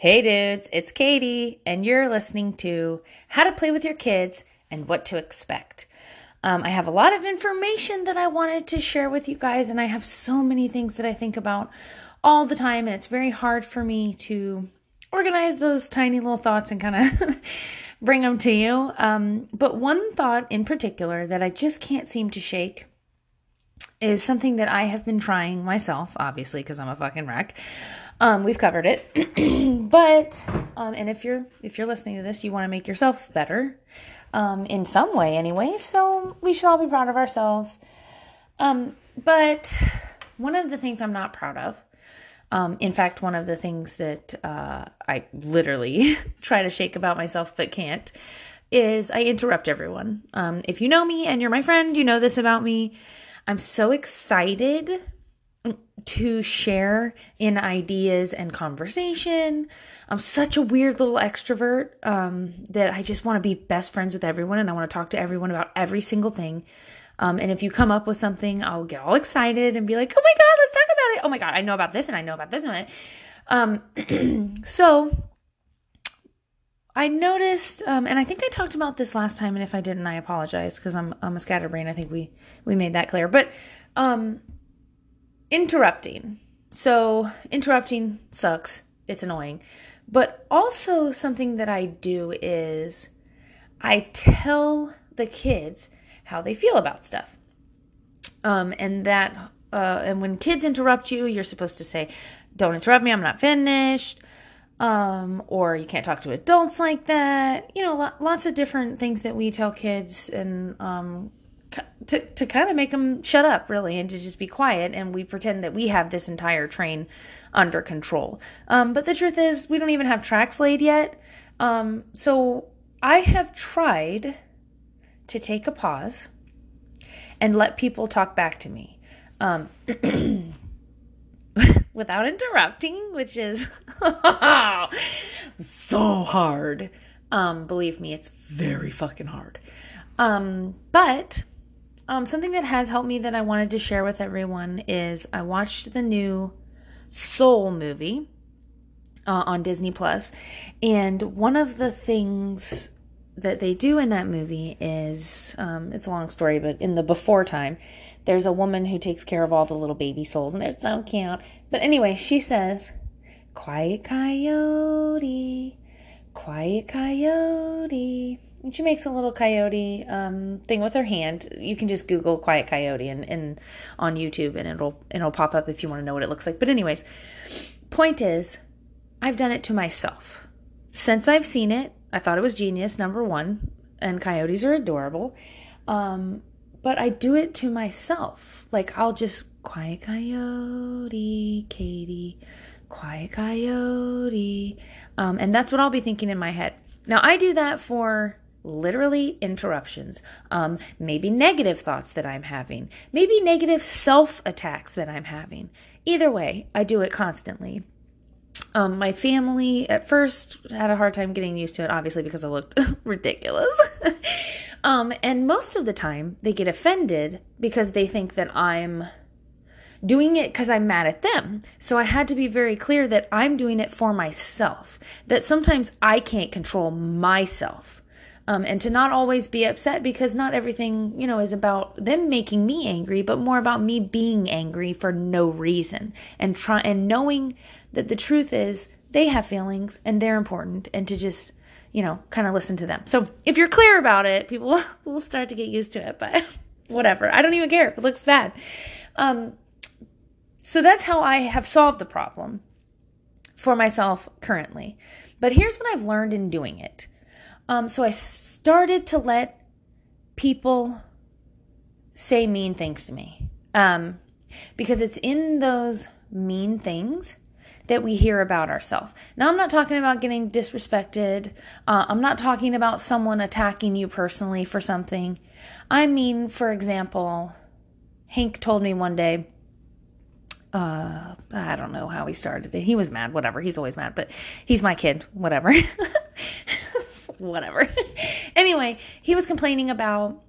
Hey dudes, it's Katie, and you're listening to How to Play with Your Kids and What to Expect. I have a lot of information that I wanted to share with you guys, and I have so many things that I think about all the time, and it's very hard for me to organize those tiny little thoughts and kind of bring them to you. But one thought in particular that I just can't seem to shake is something that I have been trying myself, obviously, because I'm a fucking wreck. We've covered it, but and if you're listening to this, you want to make yourself better, in some way anyway. So we should all be proud of ourselves. But one of the things I'm not proud of, in fact, one of the things that, I literally try to shake about myself, but can't, is I interrupt everyone. If you know me and you're my friend, you know this about me. I'm so excited to share in ideas and conversation. I'm such a weird little extrovert that I just want to be best friends with everyone, and I want to talk to everyone about every single thing. And if you come up with something, I'll get all excited and be like, oh my God, let's talk about it. Oh my God, I know about this and I know about this. So I noticed, and I think I talked about this last time, and if I didn't, I apologize because I'm a scatterbrain. I think we made that clear. But interrupting. So interrupting sucks. It's annoying. But also something that I do is I tell the kids how they feel about stuff. And when kids interrupt you, you're supposed to say, don't interrupt me. I'm not finished. Or you can't talk to adults like that. You know, lots of different things that we tell kids, and, to kind of make them shut up, really, and to just be quiet, and we pretend that we have this entire train under control. But the truth is, we don't even have tracks laid yet. So I have tried to take a pause and let people talk back to me without interrupting, which is so hard. Believe me, it's very fucking hard. But something that has helped me that I wanted to share with everyone is I watched the new Soul movie on Disney Plus, and one of the things that they do in that movie is, it's a long story, but in the before time, there's a woman who takes care of all the little baby souls, and they're so cute. But anyway, she says, Quiet Coyote, Quiet Coyote. And she makes a little coyote thing with her hand. You can just Google Quiet Coyote and on YouTube, and it'll pop up if you want to know what it looks like. But anyways, point is, I've done it to myself. Since I've seen it, I thought it was genius, number one, and coyotes are adorable. But I do it to myself. Like, I'll just, Quiet Coyote, Katie, Quiet Coyote. And that's what I'll be thinking in my head. Now, I do that for literally interruptions, maybe negative thoughts that I'm having, maybe negative self-attacks that I'm having. Either way, I do it constantly. My family at first had a hard time getting used to it, obviously, because I looked ridiculous. And most of the time, they get offended because they think that I'm doing it because I'm mad at them. So I had to be very clear that I'm doing it for myself, that sometimes I can't control myself. And to not always be upset, because not everything, you know, is about them making me angry, but more about me being angry for no reason, and knowing that the truth is they have feelings and they're important, and to just, you know, kind of listen to them. So if you're clear about it, people will start to get used to it, but whatever. I don't even care if it looks bad. So that's how I have solved the problem for myself currently. But here's what I've learned in doing it. So I started to let people say mean things to me, because it's in those mean things that we hear about ourselves. Now, I'm not talking about getting disrespected. I'm not talking about someone attacking you personally for something. I mean, for example, Hank told me one day, I don't know how he started it. He was mad, whatever. He's always mad, but he's my kid, whatever. Whatever. Anyway, he was complaining about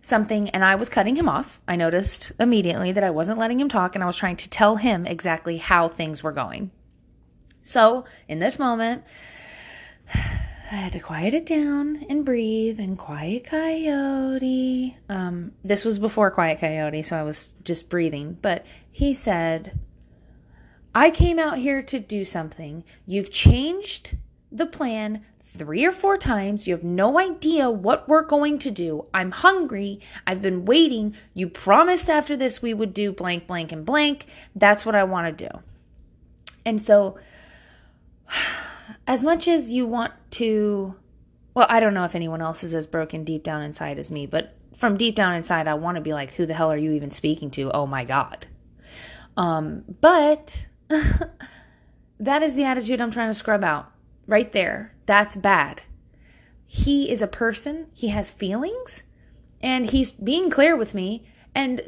something, and I was cutting him off. I noticed immediately that I wasn't letting him talk, and I was trying to tell him exactly how things were going. So in this moment, I had to quiet it down and breathe and Quiet Coyote. This was before Quiet Coyote, so I was just breathing. But he said, I came out here to do something. You've changed the plan 3 or 4 times. You have no idea what we're going to do. I'm hungry. I've been waiting. You promised after this we would do blank, blank, and blank. That's what I want to do. And so, as much as you want to, well, I don't know if anyone else is as broken deep down inside as me, but from deep down inside, I want to be like, who the hell are you even speaking to? Oh my God. But that is the attitude I'm trying to scrub out right there. That's bad. He is a person. He has feelings, and he's being clear with me. And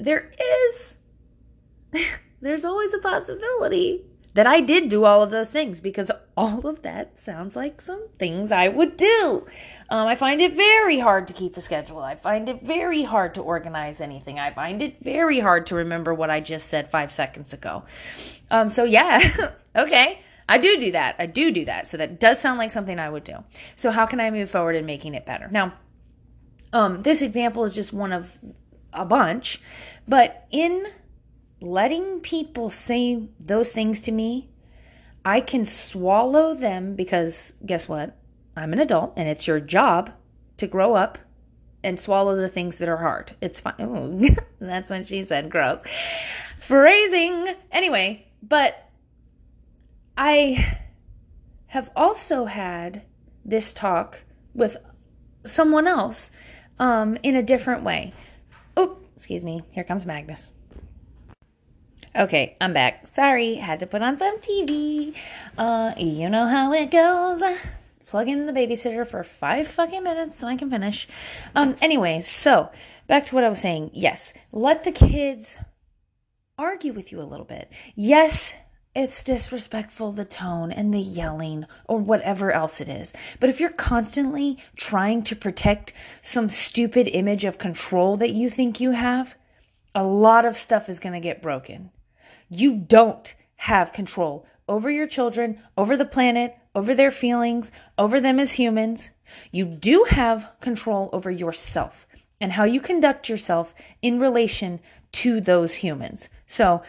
there's always a possibility that I did do all of those things, because all of that sounds like some things I would do. I find it very hard to keep a schedule. I find it very hard to organize anything. I find it very hard to remember what I just said 5 seconds ago. So yeah, okay, I do that. So that does sound like something I would do. So how can I move forward in making it better? Now, this example is just one of a bunch, but in letting people say those things to me, I can swallow them, because guess what? I'm an adult, and it's your job to grow up and swallow the things that are hard. It's fine. Ooh, that's when she said gross. Phrasing. Anyway, but I have also had this talk with someone else in a different way. Oh, excuse me. Here comes Magnus. Okay, I'm back. Sorry, had to put on some TV. You know how it goes. Plug in the babysitter for 5 fucking minutes so I can finish. Anyways, so back to what I was saying. Yes, let the kids argue with you a little bit. Yes, it's disrespectful, the tone and the yelling or whatever else it is. But if you're constantly trying to protect some stupid image of control that you think you have, a lot of stuff is going to get broken. You don't have control over your children, over the planet, over their feelings, over them as humans. You do have control over yourself and how you conduct yourself in relation to those humans. So,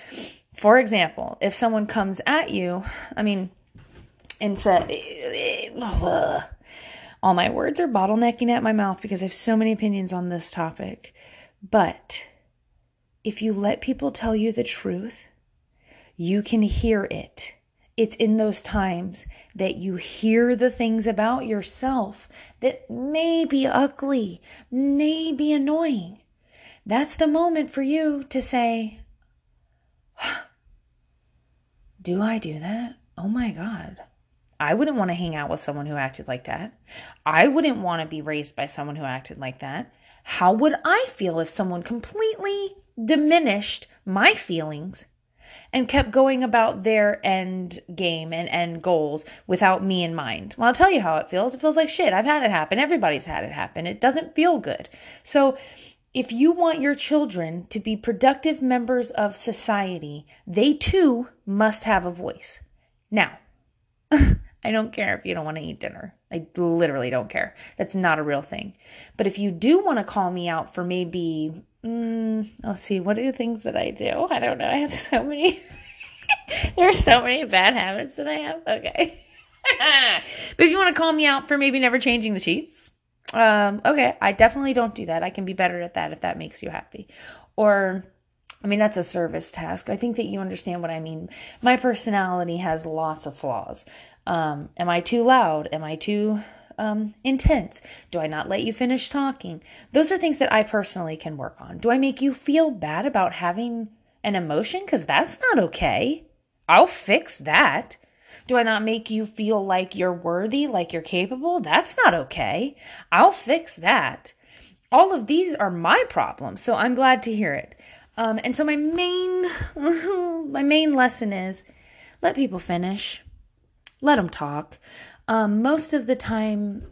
for example, if someone comes at you, and said, all my words are bottlenecking at my mouth because I have so many opinions on this topic, but if you let people tell you the truth, you can hear it. It's in those times that you hear the things about yourself that may be ugly, may be annoying. That's the moment for you to say, do I do that? Oh my God. I wouldn't want to hang out with someone who acted like that. I wouldn't want to be raised by someone who acted like that. How would I feel if someone completely diminished my feelings and kept going about their end game and end goals without me in mind? Well, I'll tell you how it feels. It feels like shit. I've had it happen. Everybody's had it happen. It doesn't feel good. So if you want your children to be productive members of society, they too must have a voice. Now, I don't care if you don't want to eat dinner. I literally don't care. That's not a real thing. But if you do want to call me out for maybe, I'll see, what are the things that I do? I don't know. I have so many. There are so many bad habits that I have. Okay. But if you want to call me out for maybe never changing the sheets, okay, I definitely don't do that. I can be better at that if that makes you happy. Or, that's a service task. I think that you understand what I mean. My personality has lots of flaws. Am I too loud? Am I too intense? Do I not let you finish talking? Those are things that I personally can work on. Do I make you feel bad about having an emotion? Because that's not okay. I'll fix that. Do I not make you feel like you're worthy, like you're capable? That's not okay. I'll fix that. All of these are my problems, so I'm glad to hear it. And so my main lesson is let people finish. Let them talk. Most of the time,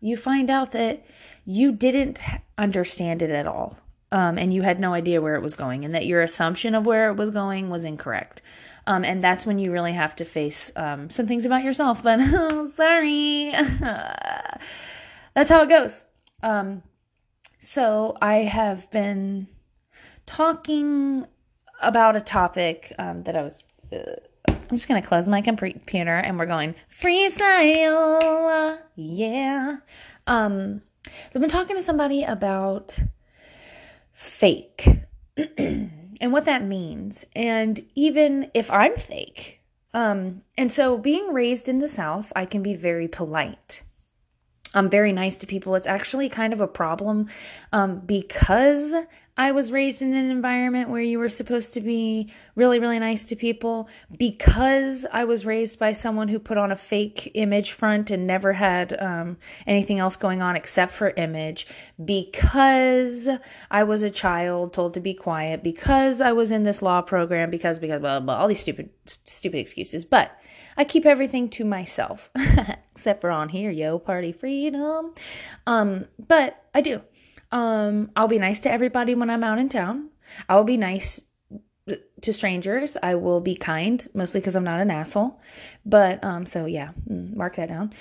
you find out that you didn't understand it at all. and you had no idea where it was going, and that your assumption of where it was going was incorrect. And that's when you really have to face some things about yourself. But sorry, that's how it goes. So I have been talking about a topic that I was... I'm just going to close my computer and we're going freestyle. Yeah. So I've been talking to somebody about fake and what that means. And even if I'm fake. And so being raised in the South, I can be very polite. I'm very nice to people. It's actually kind of a problem because I was raised in an environment where you were supposed to be really, really nice to people, because I was raised by someone who put on a fake image front and never had anything else going on except for image, because I was a child told to be quiet, because I was in this law program, because, blah, blah, blah, all these stupid excuses. But I keep everything to myself, except for on here, yo, party freedom. But I do. I'll be nice to everybody when I'm out in town. I'll be nice to strangers. I will be kind, mostly because I'm not an asshole. But, so yeah, mark that down.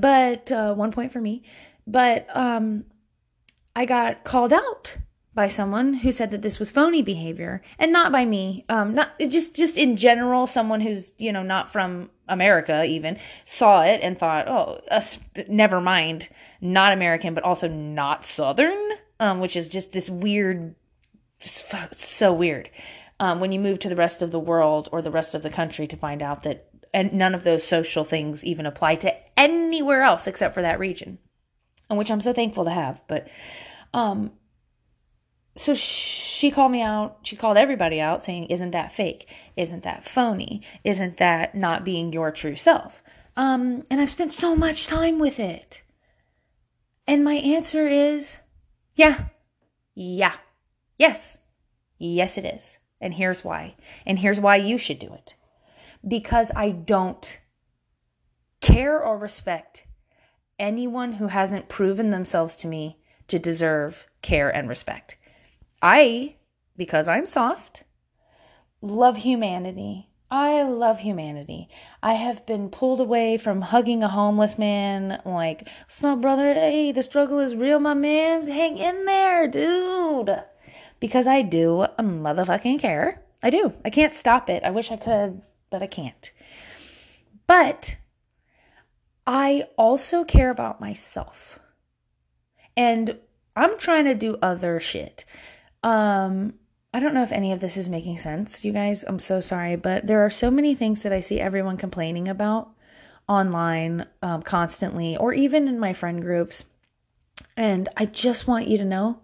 But 1 point for me. But, I got called out by someone who said that this was phony behavior, and not by me. Not just in general, someone who's, you know, not from America even saw it and thought, oh, never mind, not American, but also not Southern, which is just this weird, just so weird. When you move to the rest of the world or the rest of the country to find out that, and none of those social things even apply to anywhere else except for that region, and which I'm so thankful to have. But, so she called me out. She called everybody out saying, isn't that fake? Isn't that phony? Isn't that not being your true self? And I've spent so much time with it. And my answer is, yeah, yes, it is. And here's why. And here's why you should do it. Because I don't care or respect anyone who hasn't proven themselves to me to deserve care and respect. Because I'm soft, love humanity. I love humanity. I have been pulled away from hugging a homeless man like, so brother, hey, the struggle is real, my man. Hang in there, dude. Because I do motherfucking care. I do. I can't stop it. I wish I could, but I can't. But I also care about myself. And I'm trying to do other shit. I don't know if any of this is making sense, you guys. I'm so sorry, but there are so many things that I see everyone complaining about online, constantly, or even in my friend groups. And I just want you to know,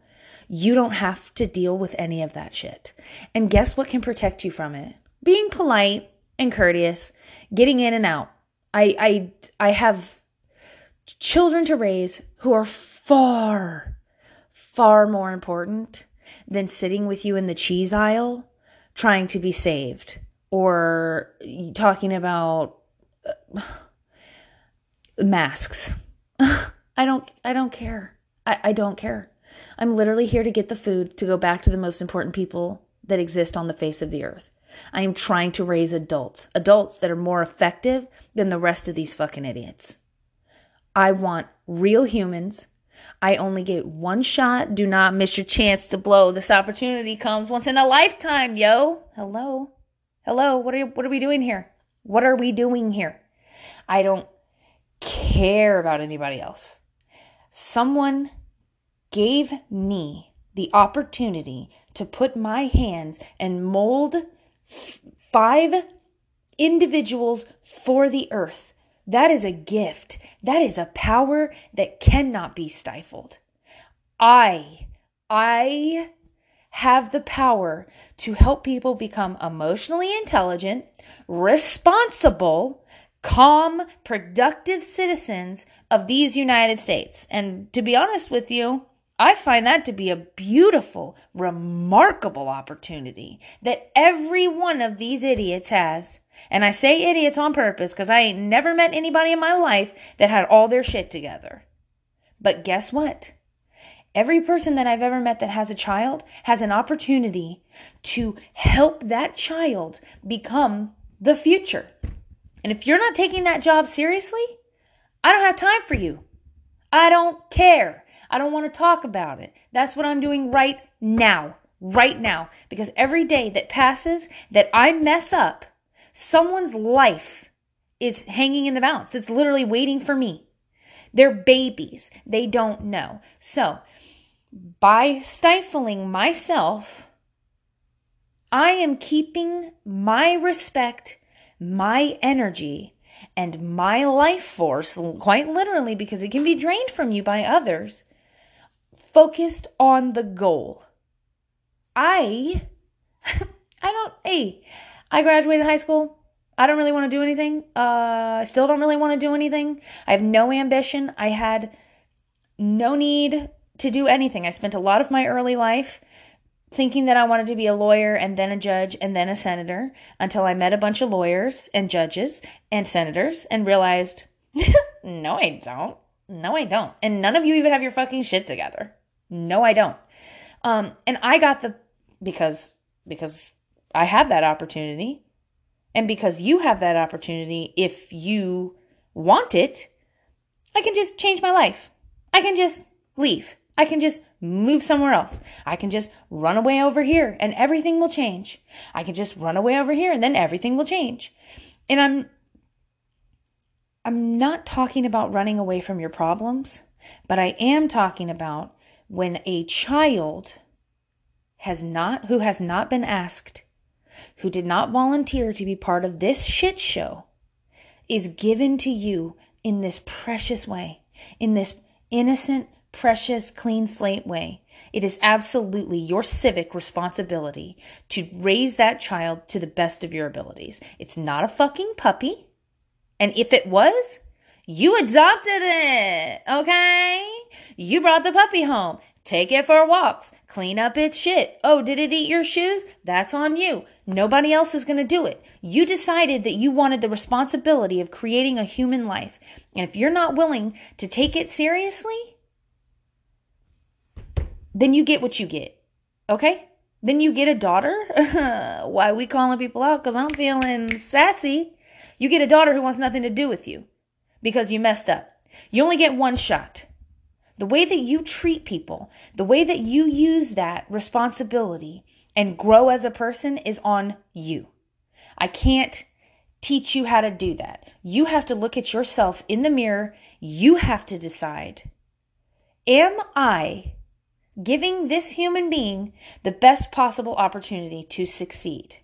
you don't have to deal with any of that shit. And guess what can protect you from it? Being polite and courteous, getting in and out. I have children to raise who are far, far more important than sitting with you in the cheese aisle trying to be saved, or talking about masks. I don't care. I don't care. I'm literally here to get the food to go back to the most important people that exist on the face of the earth. I am trying to raise adults that are more effective than the rest of these fucking idiots. I want real humans. I only get one shot. Do not miss your chance to blow. This opportunity comes once in a lifetime, yo. Hello. What are we doing here? I don't care about anybody else. Someone gave me the opportunity to put my hands and mold 5 individuals for the earth. That is a gift. That is a power that cannot be stifled. I have the power to help people become emotionally intelligent, responsible, calm, productive citizens of these United States. And to be honest with you, I find that to be a beautiful, remarkable opportunity that every one of these idiots has. And I say idiots on purpose because I ain't never met anybody in my life that had all their shit together. But guess what? Every person that I've ever met that has a child has an opportunity to help that child become the future. And if you're not taking that job seriously, I don't have time for you. I don't care. I don't want to talk about it. That's what I'm doing right now. Because every day that passes that I mess up, someone's life is hanging in the balance. That's literally waiting for me. They're babies. They don't know. So by stifling myself, I am keeping my respect, my energy, and my life force, quite literally, because it can be drained from you by others, focused on the goal. I graduated high school. I don't really want to do anything. I still don't really want to do anything. I have no ambition. I had no need to do anything. I spent a lot of my early life thinking that I wanted to be a lawyer and then a judge and then a senator until I met a bunch of lawyers and judges and senators and realized, no, I don't. And none of you even have your fucking shit together. No, I don't. And I got the, because I have that opportunity. And because you have that opportunity, if you want it, I can just change my life. I can just leave. I can just move somewhere else. I can just run away over here and everything will change. I can just run away over here and then everything will change. And I'm not talking about running away from your problems, but I am talking about when a child who has not been asked, who did not volunteer to be part of this shit show, is given to you in this precious way, in this innocent, precious, clean slate way. It is absolutely your civic responsibility to raise that child to the best of your abilities. It's not a fucking puppy. And if it was, you adopted it, okay? You brought the puppy home. Take it for walks. Clean up its shit. Oh, did it eat your shoes? That's on you. Nobody else is going to do it. You decided that you wanted the responsibility of creating a human life. And if you're not willing to take it seriously, then you get what you get. Okay? Then you get a daughter. Why are we calling people out? Because I'm feeling sassy. You get a daughter who wants nothing to do with you because you messed up. You only get one shot. The way that you treat people, the way that you use that responsibility and grow as a person is on you. I can't teach you how to do that. You have to look at yourself in the mirror. You have to decide, am I giving this human being the best possible opportunity to succeed?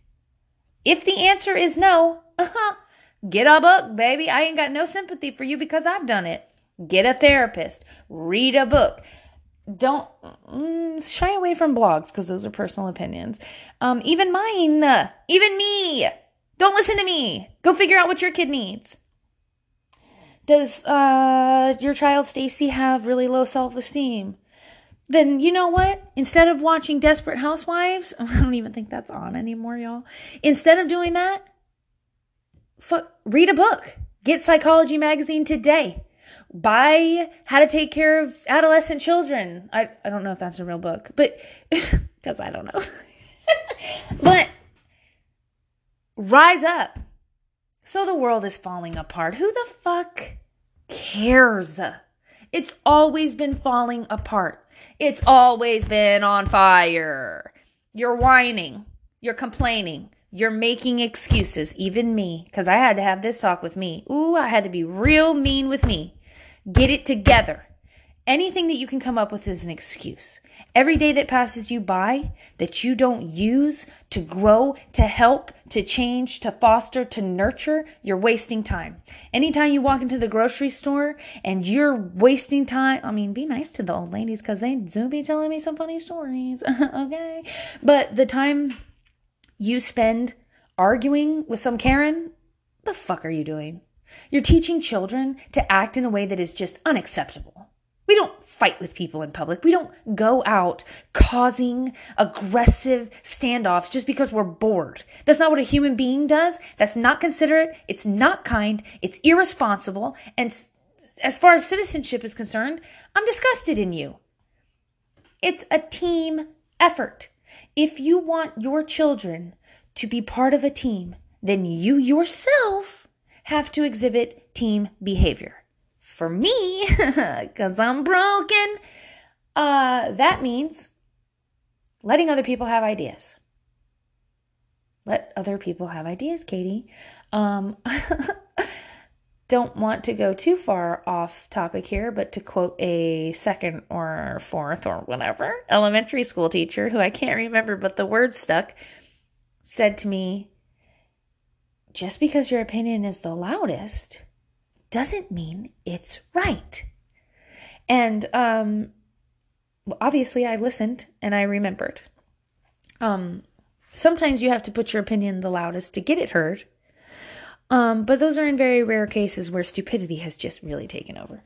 If the answer is no, get a book, baby. I ain't got no sympathy for you because I've done it. Get a therapist, read a book. Don't shy away from blogs because those are personal opinions. Even mine, even me. Don't listen to me. Go figure out what your kid needs. Does your child Stacy have really low self-esteem? Then you know what? Instead of watching Desperate Housewives, I don't even think that's on anymore, y'all. Instead of doing that, read a book. Get Psychology Magazine today. Buy How to Take Care of Adolescent Children. I don't know if that's a real book, but because I don't know. But rise up. So the world is falling apart. Who the fuck cares? It's always been falling apart. It's always been on fire. You're whining. You're complaining. You're making excuses, even me, because I had to have this talk with me. Ooh, I had to be real mean with me. Get it together. Anything that you can come up with is an excuse. Every day that passes you by that you don't use to grow, to help, to change, to foster, to nurture, you're wasting time. Anytime you walk into the grocery store and you're wasting time, I mean, be nice to the old ladies because they do be telling me some funny stories, okay? But the time you spend arguing with some Karen, the fuck are you doing? You're teaching children to act in a way that is just unacceptable. We don't fight with people in public. We don't go out causing aggressive standoffs just because we're bored. That's not what a human being does. That's not considerate. It's not kind. It's irresponsible. And as far as citizenship is concerned, I'm disgusted in you. It's a team effort. If you want your children to be part of a team, then you yourself have to exhibit team behavior. For me, because I'm broken, that means letting other people have ideas. Let other people have ideas, Katie. Don't want to go too far off topic here, but to quote a second or fourth or whatever elementary school teacher who I can't remember, but the word stuck, said to me, just because your opinion is the loudest doesn't mean it's right. And obviously I listened and I remembered. Sometimes you have to put your opinion the loudest to get it heard. But those are in very rare cases where stupidity has just really taken over.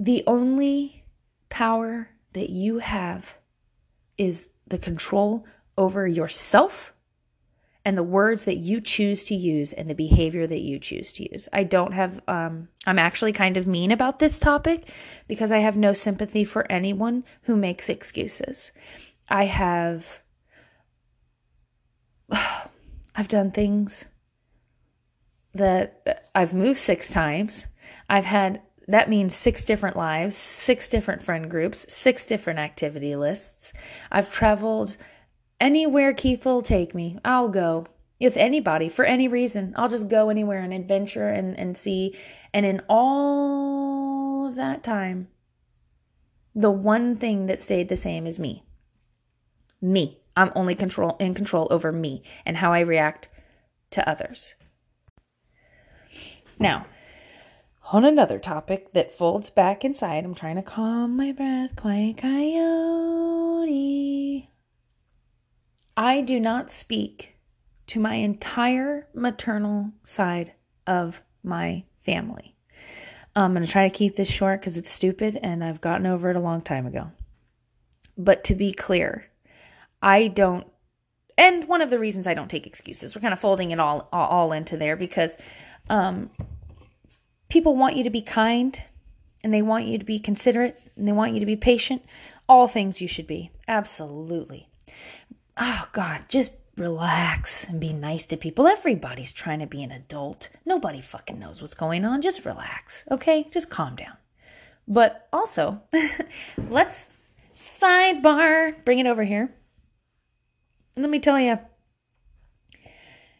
The only power that you have is the control over yourself and the words that you choose to use and the behavior that you choose to use. I don't have, I'm actually kind of mean about this topic because I have no sympathy for anyone who makes excuses. I've done things that I've moved 6 times. That means 6 different lives, 6 different friend groups, 6 different activity lists. I've traveled anywhere Keith will take me. I'll go with anybody for any reason. I'll just go anywhere and adventure and see. And in all of that time, the one thing that stayed the same is me. Me. I'm only in control over me and how I react to others. Now, on another topic that folds back inside, I'm trying to calm my breath, Quiet Coyote. I do not speak to my entire maternal side of my family. I'm going to try to keep this short because it's stupid and I've gotten over it a long time ago. But to be clear, I don't, and one of the reasons I don't take excuses, we're kind of folding it all into there because people want you to be kind and they want you to be considerate and they want you to be patient. All things you should be. Absolutely. Oh God, just relax and be nice to people. Everybody's trying to be an adult. Nobody fucking knows what's going on. Just relax. Okay. Just calm down. But also let's sidebar, bring it over here. Let me tell you,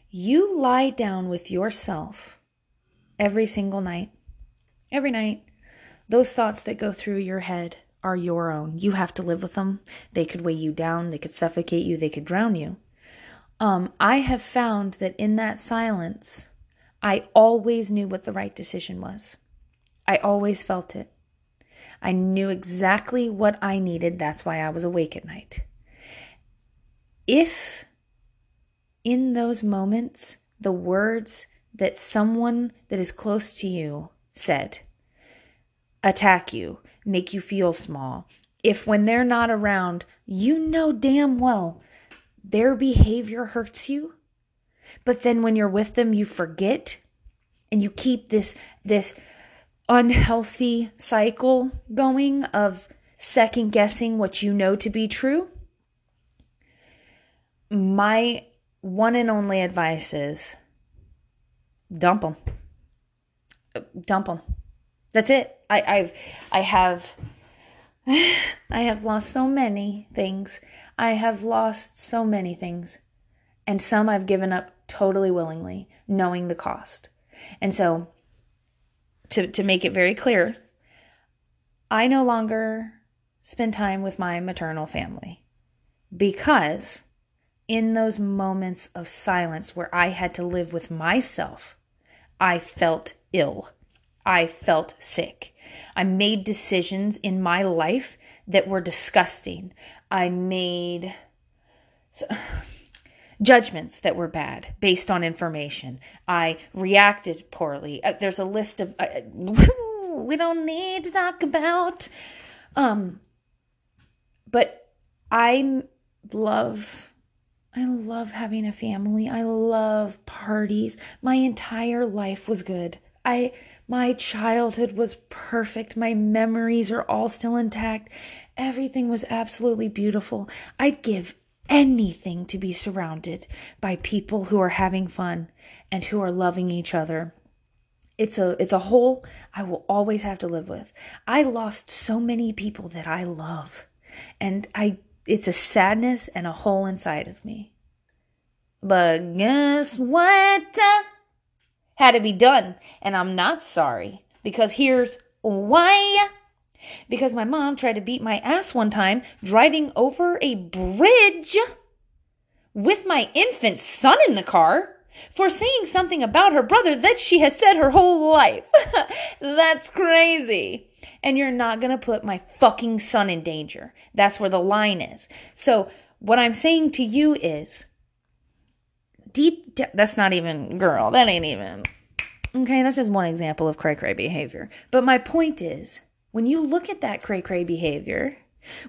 you lie down with yourself every single night. Every night, those thoughts that go through your head are your own. You have to live with them. They could weigh you down. They could suffocate you. They could drown you. I have found that in that silence, I always knew what the right decision was. I always felt it. I knew exactly what I needed. That's why I was awake at night. If in those moments, the words that someone that is close to you said, attack you, make you feel small, if when they're not around, you know damn well their behavior hurts you, but then when you're with them, you forget and you keep this unhealthy cycle going of second guessing what you know to be true. My one and only advice is dump them. Dump them. That's it. I have lost so many things. I have lost so many things. And some I've given up totally willingly, knowing the cost. And so to make it very clear, I no longer spend time with my maternal family because in those moments of silence where I had to live with myself, I felt ill. I felt sick. I made decisions in my life that were disgusting. I made judgments that were bad based on information. I reacted poorly. There's a list of, we don't need to talk about. But I love having a family. I love parties. My entire life was good. My childhood was perfect. My memories are all still intact. Everything was absolutely beautiful. I'd give anything to be surrounded by people who are having fun and who are loving each other. It's a hole I will always have to live with. I lost so many people that I love, and it's a sadness and a hole inside of me. But guess what? Had to be done, and I'm not sorry, because here's why. Because my mom tried to beat my ass one time driving over a bridge with my infant son in the car for saying something about her brother that she has said her whole life. That's crazy. And you're not going to put my fucking son in danger. That's where the line is. So what I'm saying to you is, that's not even, girl, that ain't even. Okay, that's just one example of cray-cray behavior. But my point is, when you look at that cray-cray behavior,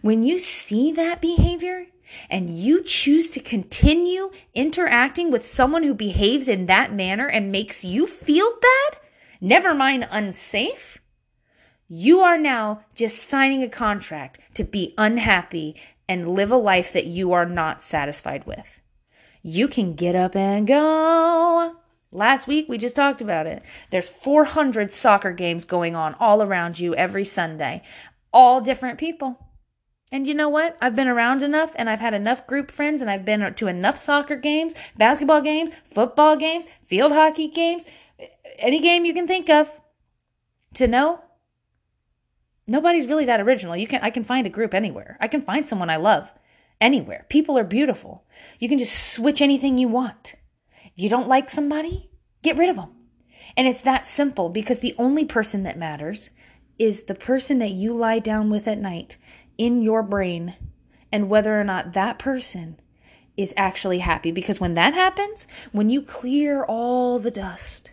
when you see that behavior, and you choose to continue interacting with someone who behaves in that manner and makes you feel bad, never mind unsafe, you are now just signing a contract to be unhappy and live a life that you are not satisfied with. You can get up and go. Last week, we just talked about it. There's 400 soccer games going on all around you every Sunday. All different people. And you know what? I've been around enough, and I've had enough group friends, and I've been to enough soccer games, basketball games, football games, field hockey games, any game you can think of, to know nobody's really that original. I can find a group anywhere. I can find someone I love anywhere. People are beautiful. You can just switch anything you want. You don't like somebody, get rid of them. And it's that simple, because the only person that matters is the person that you lie down with at night in your brain, and whether or not that person is actually happy. Because when that happens, when you clear all the dust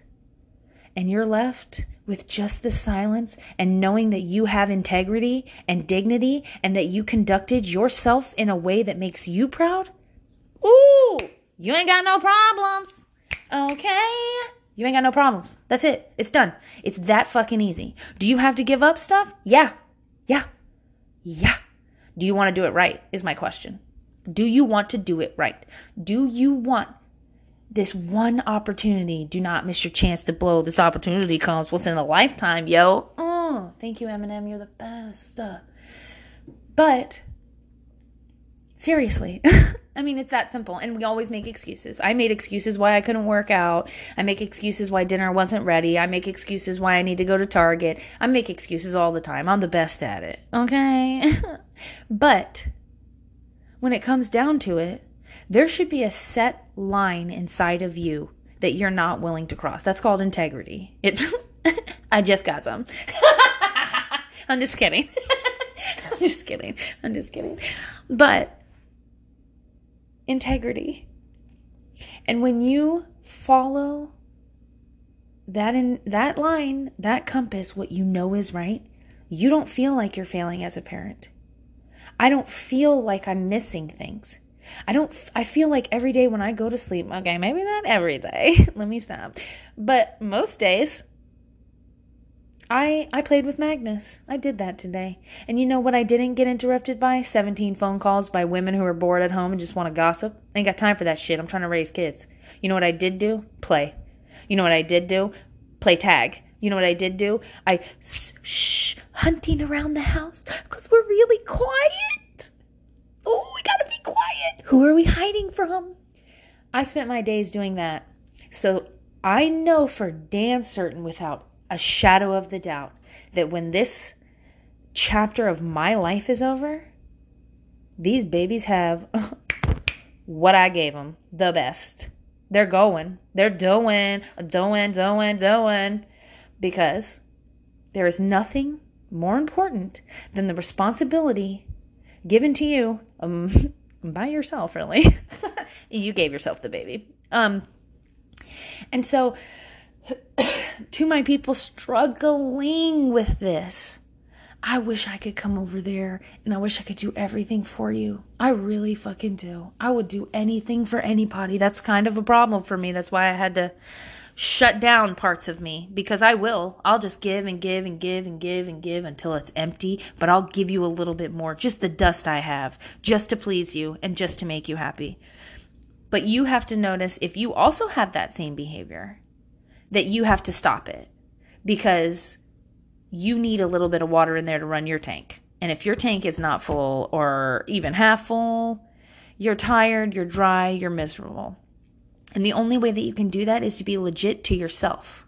and you're left with just the silence and knowing that you have integrity and dignity and that you conducted yourself in a way that makes you proud, ooh, you ain't got no problems. Okay? You ain't got no problems. That's it. It's done. It's that fucking easy. Do you have to give up stuff? Yeah. Do you want to do it right is my question. Do you want to do it right? Do you want this one opportunity? Do not miss your chance to blow. This opportunity comes once in a lifetime, yo. Thank you, Eminem. You're the best. But seriously, I mean, it's that simple. And we always make excuses. I made excuses why I couldn't work out. I make excuses why dinner wasn't ready. I make excuses why I need to go to Target. I make excuses all the time. I'm the best at it. Okay? But when it comes down to it, there should be a set line inside of you that you're not willing to cross. That's called integrity. I just got some. I'm just kidding. I'm just kidding. But integrity. And when you follow that in that line, that compass, what you know is right, you don't feel like you're failing as a parent. I don't feel like I'm missing things. I feel like every day when I go to sleep, okay, maybe not every day. Let me stop. But most days, I played with Magnus. I did that today. And you know what I didn't get interrupted by? 17 phone calls by women who are bored at home and just want to gossip. I ain't got time for that shit. I'm trying to raise kids. You know what I did do? Play. You know what I did do? Play tag. You know what I did do? I hunting around the house because we're really quiet. Oh, we got to be quiet. Who are we hiding from? I spent my days doing that. So I know for damn certain without a shadow of the doubt that when this chapter of my life is over, these babies have what I gave them, the best. They're going. They're doing. Because there is nothing more important than the responsibility given to you by yourself, really. You gave yourself the baby. And so to my people struggling with this, I wish I could come over there and I wish I could do everything for you. I really fucking do. I would do anything for anybody. That's kind of a problem for me. That's why I had to shut down parts of me, because I will. I'll just give and give and give and give and give until it's empty, but I'll give you a little bit more, just the dust I have, just to please you and just to make you happy. But you have to notice if you also have that same behavior, that you have to stop it, because you need a little bit of water in there to run your tank. And if your tank is not full or even half full, you're tired, you're dry, you're miserable. And the only way that you can do that is to be legit to yourself.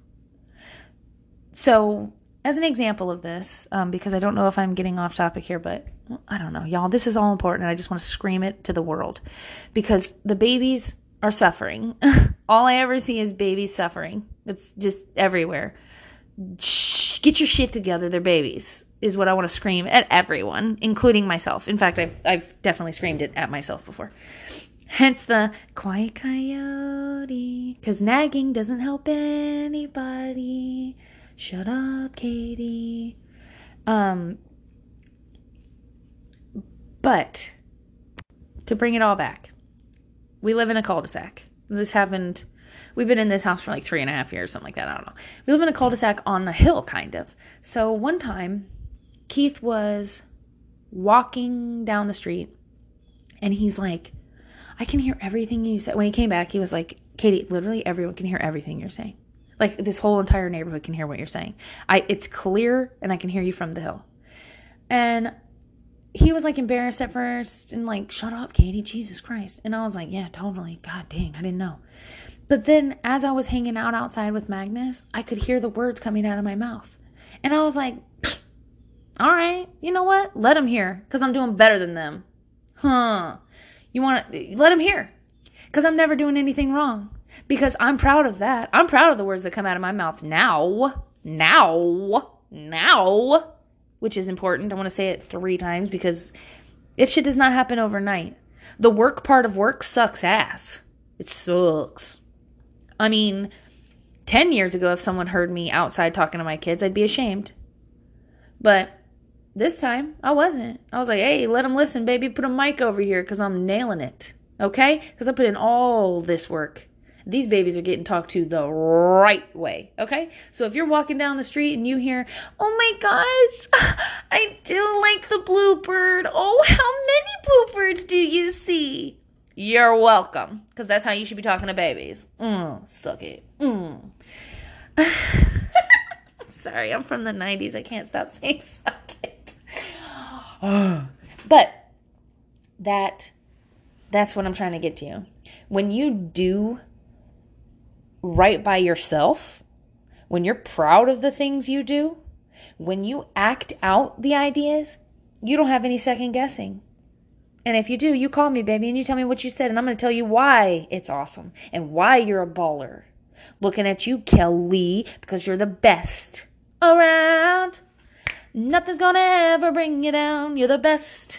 So as an example of this, because I don't know if I'm getting off topic here, but I don't know, y'all, this is all important. And I just want to scream it to the world, because the babies are suffering. All I ever see is babies suffering. It's just everywhere. Shh, get your shit together. They're babies is what I want to scream at everyone, including myself. In fact, I've definitely screamed it at myself before. Hence the Quiet Coyote, because nagging doesn't help anybody. Shut up, Katie. But to bring it all back, we live in a cul-de-sac. This happened, we've been in this house for like 3.5 years, something like that. I don't know. We live in a cul-de-sac on a hill, kind of. So one time, Keith was walking down the street, and he's like, I can hear everything you said. When he came back, he was like, Katie, literally everyone can hear everything you're saying. Like, this whole entire neighborhood can hear what you're saying. It's clear, and I can hear you from the hill. And he was like embarrassed at first and like, shut up, Katie, Jesus Christ. And I was like, yeah, totally. God dang, I didn't know. But then as I was hanging out outside with Magnus, I could hear the words coming out of my mouth. And I was like, all right, you know what? Let them hear, because I'm doing better than them. Huh. You want to let him hear, because I'm never doing anything wrong, because I'm proud of that. I'm proud of the words that come out of my mouth now, which is important. I want to say it 3 times, because this shit does not happen overnight. The work part of work sucks ass. It sucks. I mean, 10 years ago, if someone heard me outside talking to my kids, I'd be ashamed. But this time, I wasn't. I was like, hey, let them listen, baby. Put a mic over here, because I'm nailing it, okay? Because I put in all this work. These babies are getting talked to the right way, okay? So if you're walking down the street and you hear, oh my gosh, I do like the bluebird. Oh, how many bluebirds do you see? You're welcome, because that's how you should be talking to babies. Suck it. I'm sorry, I'm from the 90s. I can't stop saying suck it. But that's what I'm trying to get to. When you do right by yourself, when you're proud of the things you do, when you act out the ideas, you don't have any second guessing. And if you do, you call me, baby, and you tell me what you said, and I'm going to tell you why it's awesome and why you're a baller. Looking at you, Kelly, because you're the best around. Nothing's gonna ever bring you down. You're the best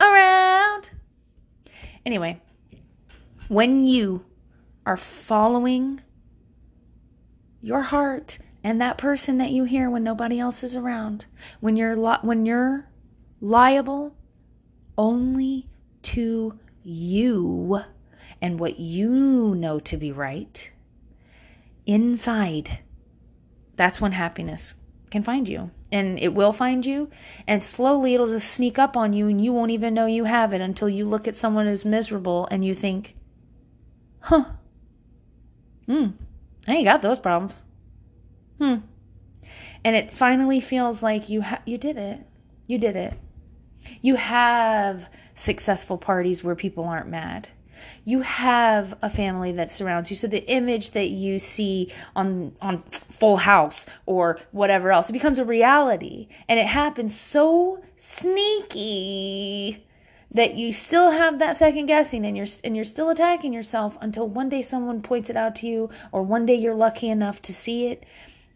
around. Anyway, when you are following your heart and that person that you hear when nobody else is around, when you're liable only to you and what you know to be right inside, that's when happiness can find you. And it will find you, and slowly it'll just sneak up on you, and you won't even know you have it until you look at someone who's miserable and you think, I ain't got those problems. And it finally feels like you did it. You have successful parties where people aren't mad. You have a family that surrounds you. So the image that you see on Full House or whatever else, it becomes a reality. And it happens so sneaky that you still have that second guessing, and you're still attacking yourself until one day someone points it out to you, or one day you're lucky enough to see it,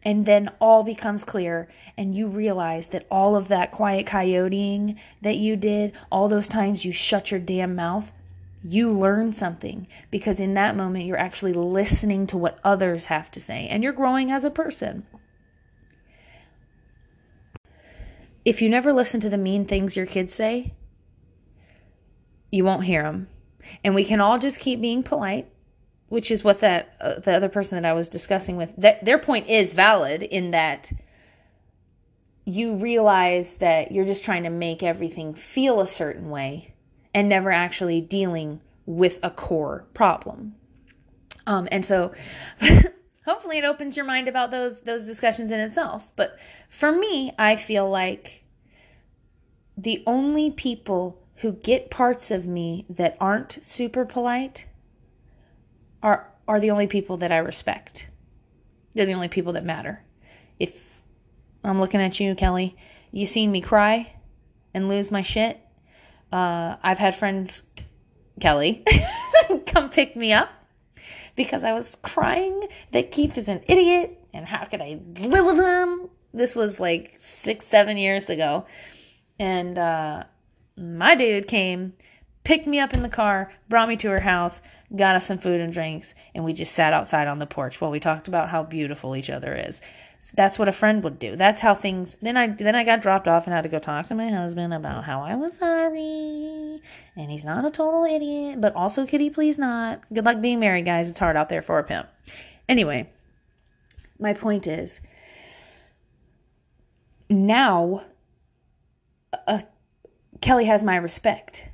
and then all becomes clear, and you realize that all of that quiet coyoting that you did, all those times you shut your damn mouth, you learn something, because in that moment, you're actually listening to what others have to say, and you're growing as a person. If you never listen to the mean things your kids say, you won't hear them. And we can all just keep being polite. which is what that the other person that I was discussing with, that their point is valid in that you realize that you're just trying to make everything feel a certain way and never actually dealing with a core problem. And so hopefully it opens your mind about those discussions in itself. But for me, I feel like the only people who get parts of me that aren't super polite are the only people that I respect. They're the only people that matter. If I'm looking at you, Kelly, you seen me cry and lose my shit. I've had friends, Kelly, come pick me up because I was crying that Keith is an idiot and how could I live with him? This was like 6-7 years ago. And my dude came, picked me up in the car, brought me to her house, got us some food and drinks, and we just sat outside on the porch while we talked about how beautiful each other is. So that's what a friend would do. That's how things... Then I got dropped off and had to go talk to my husband about how I was sorry, and he's not a total idiot, but also could he please not? Good luck being married, guys. It's hard out there for a pimp. Anyway, my point is, now Kelly has my respect.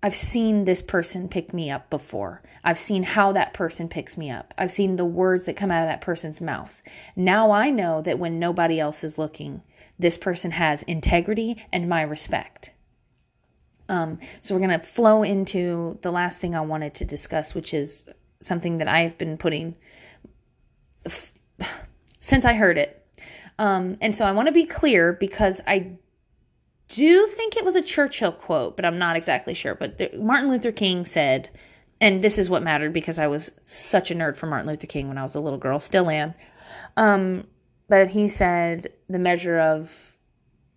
I've seen this person pick me up before. I've seen how that person picks me up. I've seen the words that come out of that person's mouth. Now I know that when nobody else is looking, this person has integrity and my respect. So we're going to flow into the last thing I wanted to discuss, which is something that I've been putting since I heard it. And so I want to be clear because I do think it was a Churchill quote, but I'm not exactly sure. But Martin Luther King said, and this is what mattered because I was such a nerd for Martin Luther King when I was a little girl, still am. But he said, the measure of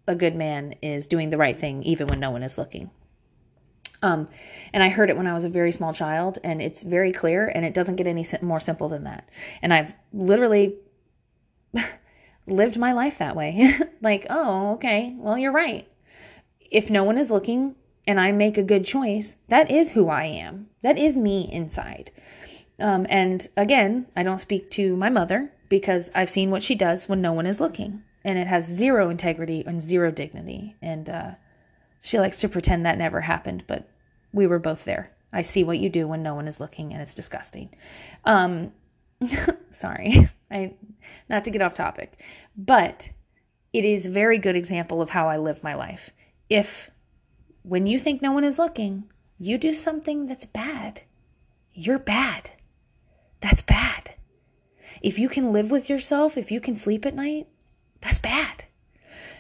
a good man is doing the right thing even when no one is looking. And I heard it when I was a very small child, and it's very clear, and it doesn't get any more simple than that. And I've literally... lived my life that way. Like, oh, okay, well, you're right. If no one is looking and I make a good choice, that is who I am. That is me inside. And again, I don't speak to my mother because I've seen what she does when no one is looking, and it has zero integrity and zero dignity. And she likes to pretend that never happened, but we were both there. I see what you do when no one is looking, and it's disgusting. Sorry, not to get off topic, but it is a very good example of how I live my life. If when you think no one is looking, you do something that's bad, you're bad. That's bad. If you can live with yourself, if you can sleep at night, that's bad.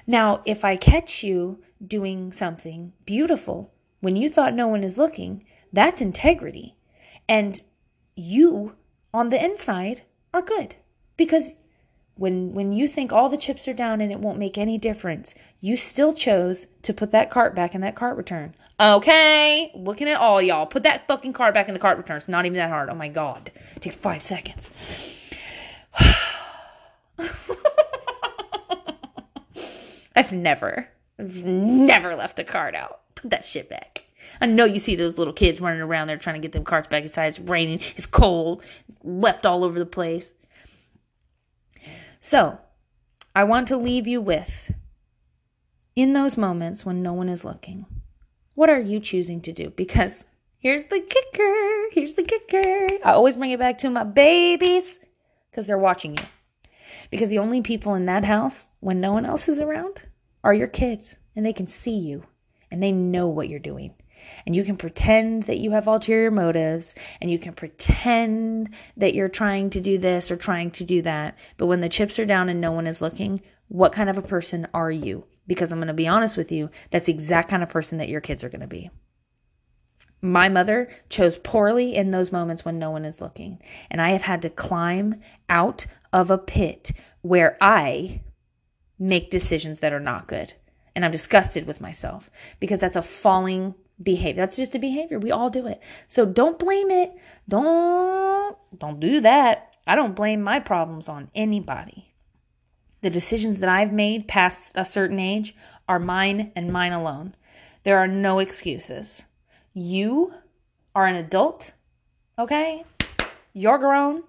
Now, if I catch you doing something beautiful when you thought no one is looking, that's integrity. And you on the inside are good, because when you think all the chips are down and it won't make any difference, you still chose to put that cart back in that cart return. Okay, looking at all y'all, put that fucking cart back in the cart return. It's not even that hard. Oh my God, it takes 5 seconds. I've never left a cart out. Put that shit back. I know you see those little kids running around there trying to get them carts back inside. It's raining. It's cold. It's left all over the place. So, I want to leave you with, in those moments when no one is looking, what are you choosing to do? Because here's the kicker. Here's the kicker. I always bring it back to my babies because they're watching you. Because the only people in that house when no one else is around are your kids, and they can see you and they know what you're doing. And you can pretend that you have ulterior motives, and you can pretend that you're trying to do this or trying to do that. But when the chips are down and no one is looking, what kind of a person are you? Because I'm going to be honest with you, that's the exact kind of person that your kids are going to be. My mother chose poorly in those moments when no one is looking. And I have had to climb out of a pit where I make decisions that are not good. And I'm disgusted with myself because that's a falling behavior. That's just a behavior. We all do it. So don't blame it. Don't do that. I don't blame my problems on anybody. The decisions that I've made past a certain age are mine and mine alone. There are no excuses. You are an adult Okay? You're grown.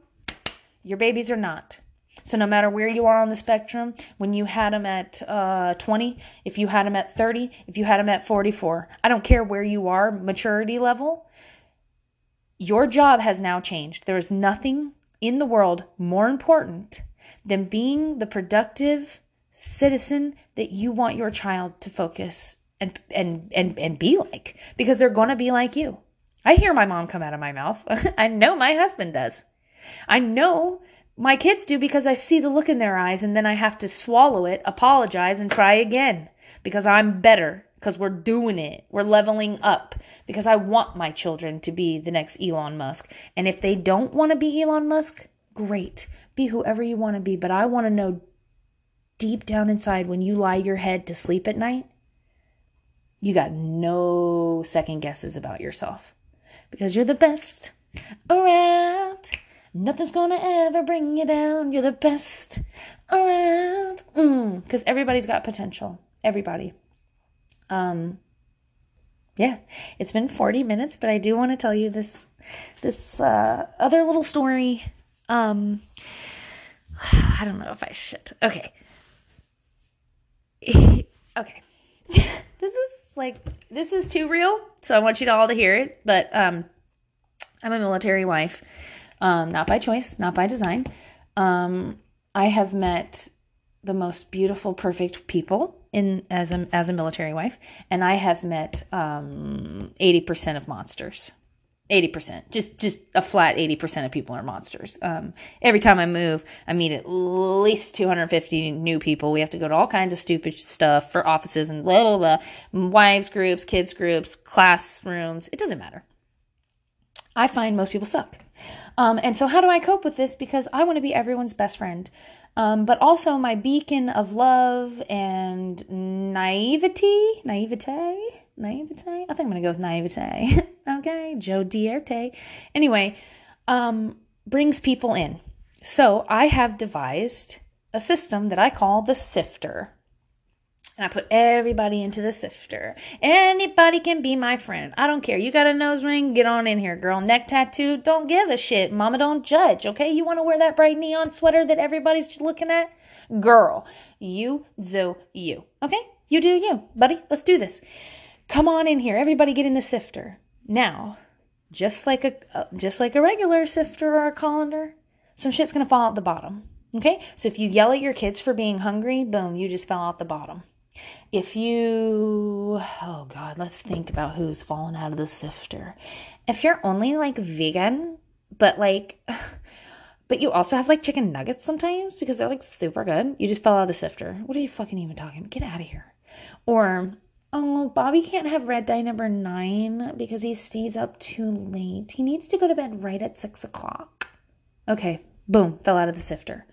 Your babies are not. So no matter where you are on the spectrum, when you had them at 20, if you had them at 30, if you had them at 44, I don't care where you are, maturity level, your job has now changed. There is nothing in the world more important than being the productive citizen that you want your child to focus and be like, because they're going to be like you. I hear my mom come out of my mouth. I know my husband does. I know my kids do, because I see the look in their eyes, and then I have to swallow it, apologize, and try again because I'm better, because we're doing it. We're leveling up because I want my children to be the next Elon Musk. And if they don't want to be Elon Musk, great. Be whoever you want to be. But I want to know deep down inside, when you lie your head to sleep at night, you got no second guesses about yourself, because you're the best around. Nothing's gonna ever bring you down. You're the best around. Because everybody's got potential. Everybody. Yeah. It's been 40 minutes, but I do want to tell you this other little story. I don't know if I should. Okay. Okay. This is too real, so I want you all to hear it. But I'm a military wife. Not by choice, not by design. I have met the most beautiful, perfect people as a military wife, and I have met 80% of monsters. 80%, just a flat 80% of people are monsters. Every time I move, I meet at least 250 new people. We have to go to all kinds of stupid stuff for offices and blah blah blah, wives groups, kids groups, classrooms. It doesn't matter. I find most people suck. And so how do I cope with this? Because I want to be everyone's best friend. But also my beacon of love and naivete. I think I'm going to go with naivete. Okay. Joe Dierte. Anyway, brings people in. So I have devised a system that I call the sifter. And I put everybody into the sifter. Anybody can be my friend. I don't care. You got a nose ring? Get on in here, girl. Neck tattoo? Don't give a shit. Mama don't judge, okay? You want to wear that bright neon sweater that everybody's looking at? Girl, you do you, okay? You do you, buddy. Let's do this. Come on in here. Everybody get in the sifter. Now, just like a regular sifter or a colander, some shit's going to fall out the bottom, okay? So if you yell at your kids for being hungry, boom, you just fell out the bottom. If you, oh God, let's think about who's fallen out of the sifter. If you're only like vegan, but you also have like chicken nuggets sometimes because they're like super good, you just fell out of the sifter. What are you fucking even talking about? Get out of here. Or, oh, Bobby can't have red dye number 9 because he stays up too late. He needs to go to bed right at 6:00. Okay, boom, fell out of the sifter.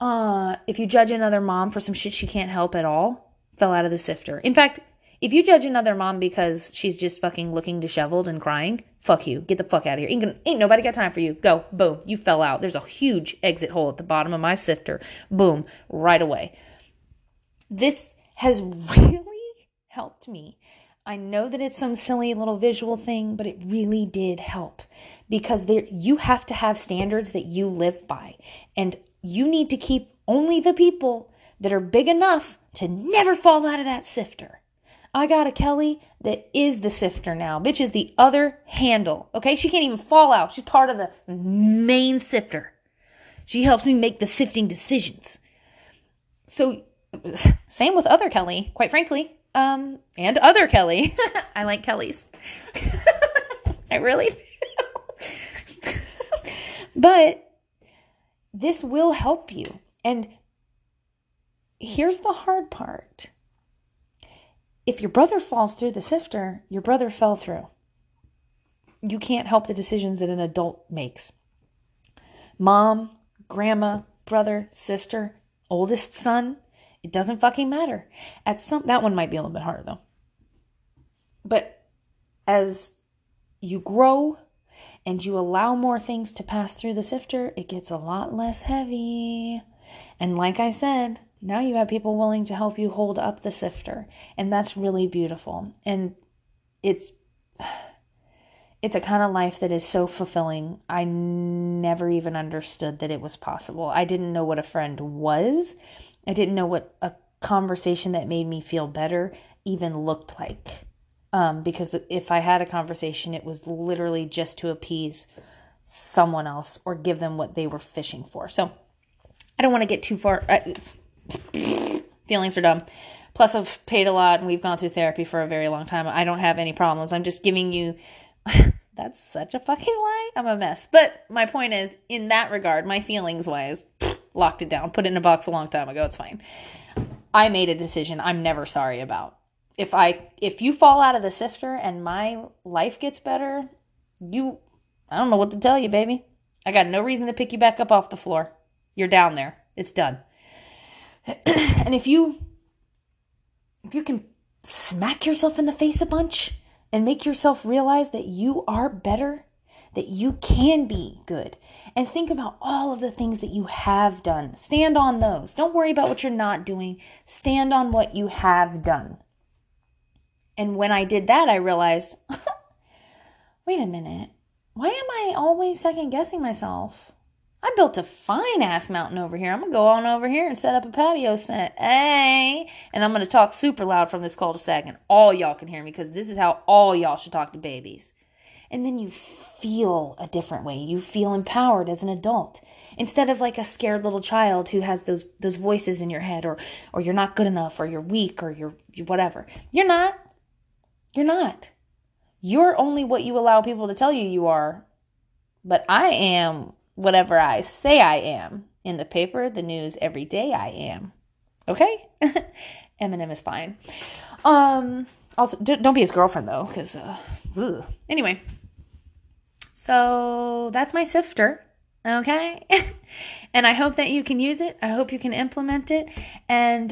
If you judge another mom for some shit she can't help at all, fell out of the sifter. In fact, if you judge another mom because she's just fucking looking disheveled and crying, fuck you. Get the fuck out of here. Ain't nobody got time for you. Go. Boom. You fell out. There's a huge exit hole at the bottom of my sifter. Boom. Right away. This has really helped me. I know that it's some silly little visual thing, but it really did help, because you have to have standards that you live by, and you need to keep only the people that are big enough to never fall out of that sifter. I got a Kelly that is the sifter now. Bitch is the other handle. Okay? She can't even fall out. She's part of the main sifter. She helps me make the sifting decisions. So, same with other Kelly, quite frankly. And other Kelly. I like Kellys. I really do. But this will help you. And here's the hard part. If your brother falls through the sifter, your brother fell through. You can't help the decisions that an adult makes. Mom, grandma, brother, sister, oldest son, it doesn't fucking matter. That one might be a little bit harder though. But as you grow and you allow more things to pass through the sifter, it gets a lot less heavy. And like I said, now you have people willing to help you hold up the sifter. And that's really beautiful. And it's It's a kind of life that is so fulfilling. I never even understood that it was possible. I didn't know what a friend was. I didn't know what a conversation that made me feel better even looked like. Because if I had a conversation, it was literally just to appease someone else or give them what they were fishing for. So I don't want to get too far. Feelings are dumb. Plus, I've paid a lot and we've gone through therapy for a very long time. I don't have any problems. I'm just giving you... That's such a fucking lie. I'm a mess. But my point is, in that regard, my feelings wise, locked it down, put it in a box a long time ago. It's fine. I made a decision I'm never sorry about. If you fall out of the sifter and my life gets better, I don't know what to tell you, baby. I got no reason to pick you back up off the floor. You're down there. It's done. And if you can smack yourself in the face a bunch and make yourself realize that you are better, that you can be good. And think about all of the things that you have done. Stand on those. Don't worry about what you're not doing. Stand on what you have done. And when I did that, I realized, wait a minute. Why am I always second guessing myself? I built a fine ass mountain over here. I'm going to go on over here and set up a patio set. Hey, and I'm going to talk super loud from this cul-de-sac and all y'all can hear me because this is how all y'all should talk to babies. And then you feel a different way. You feel empowered as an adult instead of like a scared little child who has those voices in your head or you're not good enough or you're weak or you're whatever. You're not. You're not. You're only what you allow people to tell you you are. But I am whatever I say I am. In the paper, the news, every day I am. Okay? Eminem is fine. Also, don't be his girlfriend, though, because, anyway. So, that's my sifter. Okay? And I hope that you can use it. I hope you can implement it. And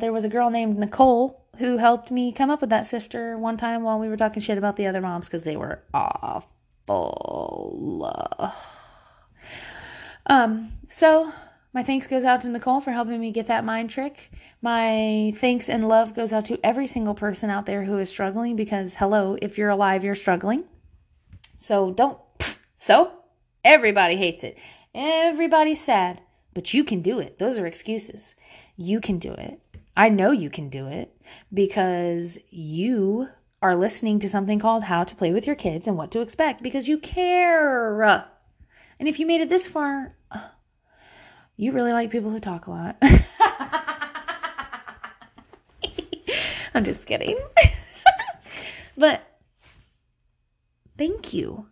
there was a girl named Nicole who helped me come up with that sifter one time while we were talking shit about the other moms because they were awful. So my thanks goes out to Nicole for helping me get that mind trick. My thanks and love goes out to every single person out there who is struggling because hello, if you're alive, you're struggling. So everybody hates it. Everybody's sad, but you can do it. Those are excuses. You can do it. I know you can do it because you are listening to something called How to Play with Your Kids and What to Expect because you care. And if you made it this far, you really like people who talk a lot. I'm just kidding. But thank you.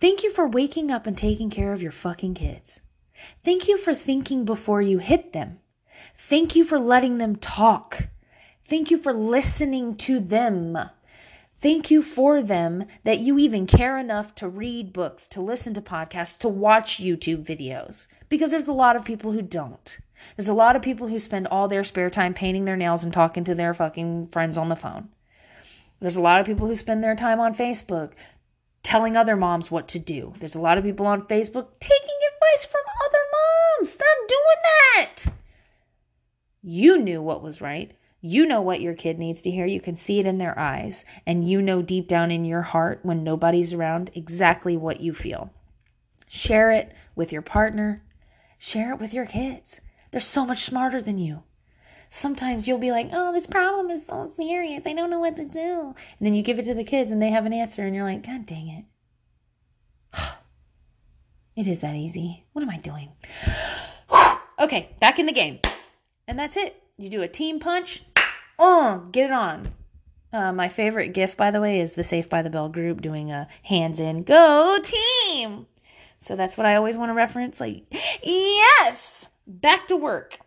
Thank you for waking up and taking care of your fucking kids. Thank you for thinking before you hit them. Thank you for letting them talk. Thank you for listening to them. Thank you for them that you even care enough to read books, to listen to podcasts, to watch YouTube videos. Because there's a lot of people who don't. There's a lot of people who spend all their spare time painting their nails and talking to their fucking friends on the phone. There's a lot of people who spend their time on Facebook telling other moms what to do. There's a lot of people on Facebook taking advice from other moms. Stop doing that! You knew what was right. You know what your kid needs to hear. You can see it in their eyes. And you know deep down in your heart when nobody's around exactly what you feel. Share it with your partner. Share it with your kids. They're so much smarter than you. Sometimes you'll be like, oh, this problem is so serious. I don't know what to do. And then you give it to the kids and they have an answer. And you're like, God dang it. It is that easy. What am I doing? Okay, back in the game. And that's it. You do a team punch. Get it on. My favorite GIF, by the way, is the Saved by the Bell group doing a hands in, go team. So that's what I always want to reference. Like, yes, back to work.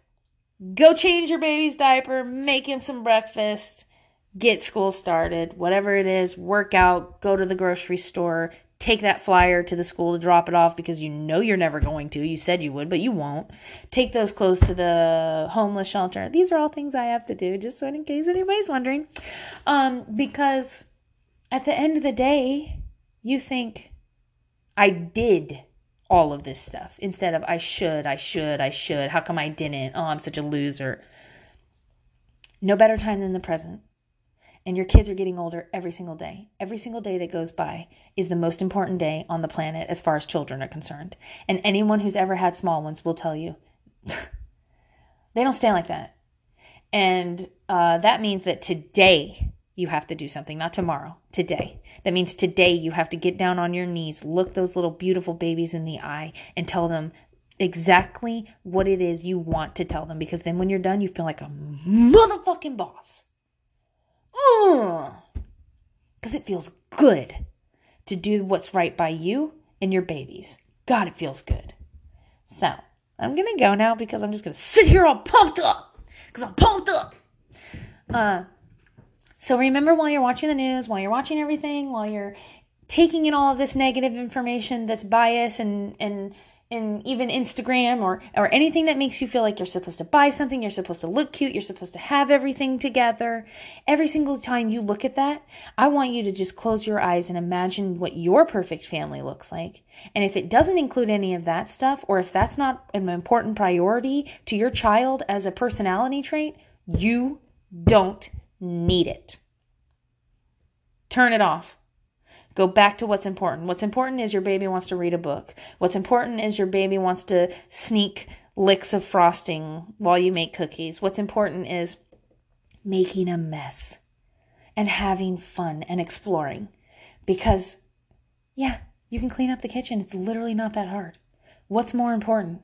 Go change your baby's diaper, make him some breakfast, get school started, whatever it is, work out, go to the grocery store, take that flyer to the school to drop it off because you know you're never going to. You said you would, but you won't. Take those clothes to the homeless shelter. These are all things I have to do, just so in case anybody's wondering. Because at the end of the day, you think, I did all of this stuff. Instead of, I should. How come I didn't? Oh, I'm such a loser. No better time than the present. and your kids are getting older every single day. Every single day that goes by is the most important day on the planet as far as children are concerned. And anyone who's ever had small ones will tell you they don't stand like that. And that means that today you have to do something, not tomorrow, today. That means today you have to get down on your knees, look those little beautiful babies in the eye, and tell them exactly what it is you want to tell them. Because then when you're done, you feel like a motherfucking boss. Because it feels good to do what's right by you and your babies. God, it feels good. So I'm going to go now because I'm just going to sit here all pumped up. Because I'm pumped up. So remember, while you're watching the news, while you're watching everything, while you're taking in all of this negative information that's bias and even Instagram or anything that makes you feel like you're supposed to buy something, you're supposed to look cute, you're supposed to have everything together. Every single time you look at that, I want you to just close your eyes and imagine what your perfect family looks like. And if it doesn't include any of that stuff, or if that's not an important priority to your child as a personality trait, you don't need it. Turn it off. Go back to what's important. What's important is your baby wants to read a book. What's important is your baby wants to sneak licks of frosting while you make cookies. What's important is making a mess and having fun and exploring. Because, yeah, you can clean up the kitchen. It's literally not that hard. What's more important?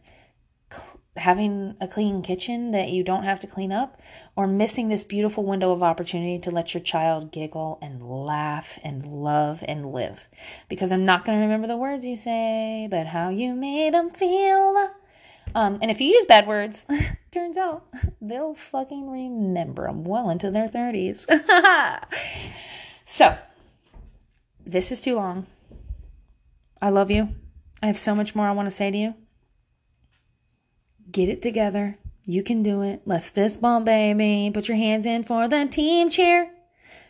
Having a clean kitchen that you don't have to clean up, or missing this beautiful window of opportunity to let your child giggle and laugh and love and live. Because I'm not going to remember the words you say, but how you made them feel. And if you use bad words, turns out they'll fucking remember them well into their 30s. So, this is too long. I love you. I have so much more I want to say to you. Get it together. You can do it. Let's fist bump, baby. Put your hands in for the team cheer.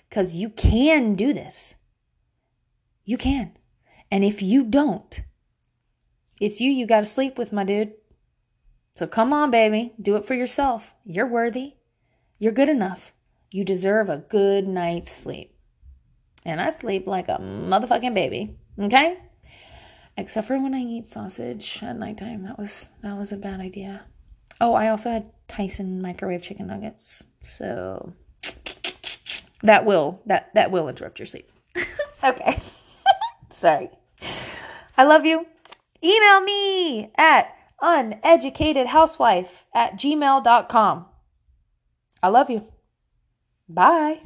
Because you can do this. You can. And if you don't, it's you got to sleep with, my dude. So come on, baby. Do it for yourself. You're worthy. You're good enough. You deserve a good night's sleep. And I sleep like a motherfucking baby. Okay? Except for when I eat sausage at nighttime. That was a bad idea. Oh, I also had Tyson microwave chicken nuggets. So that will interrupt your sleep. Okay. Sorry. I love you. Email me at uneducatedhousewife@gmail.com. I love you. Bye.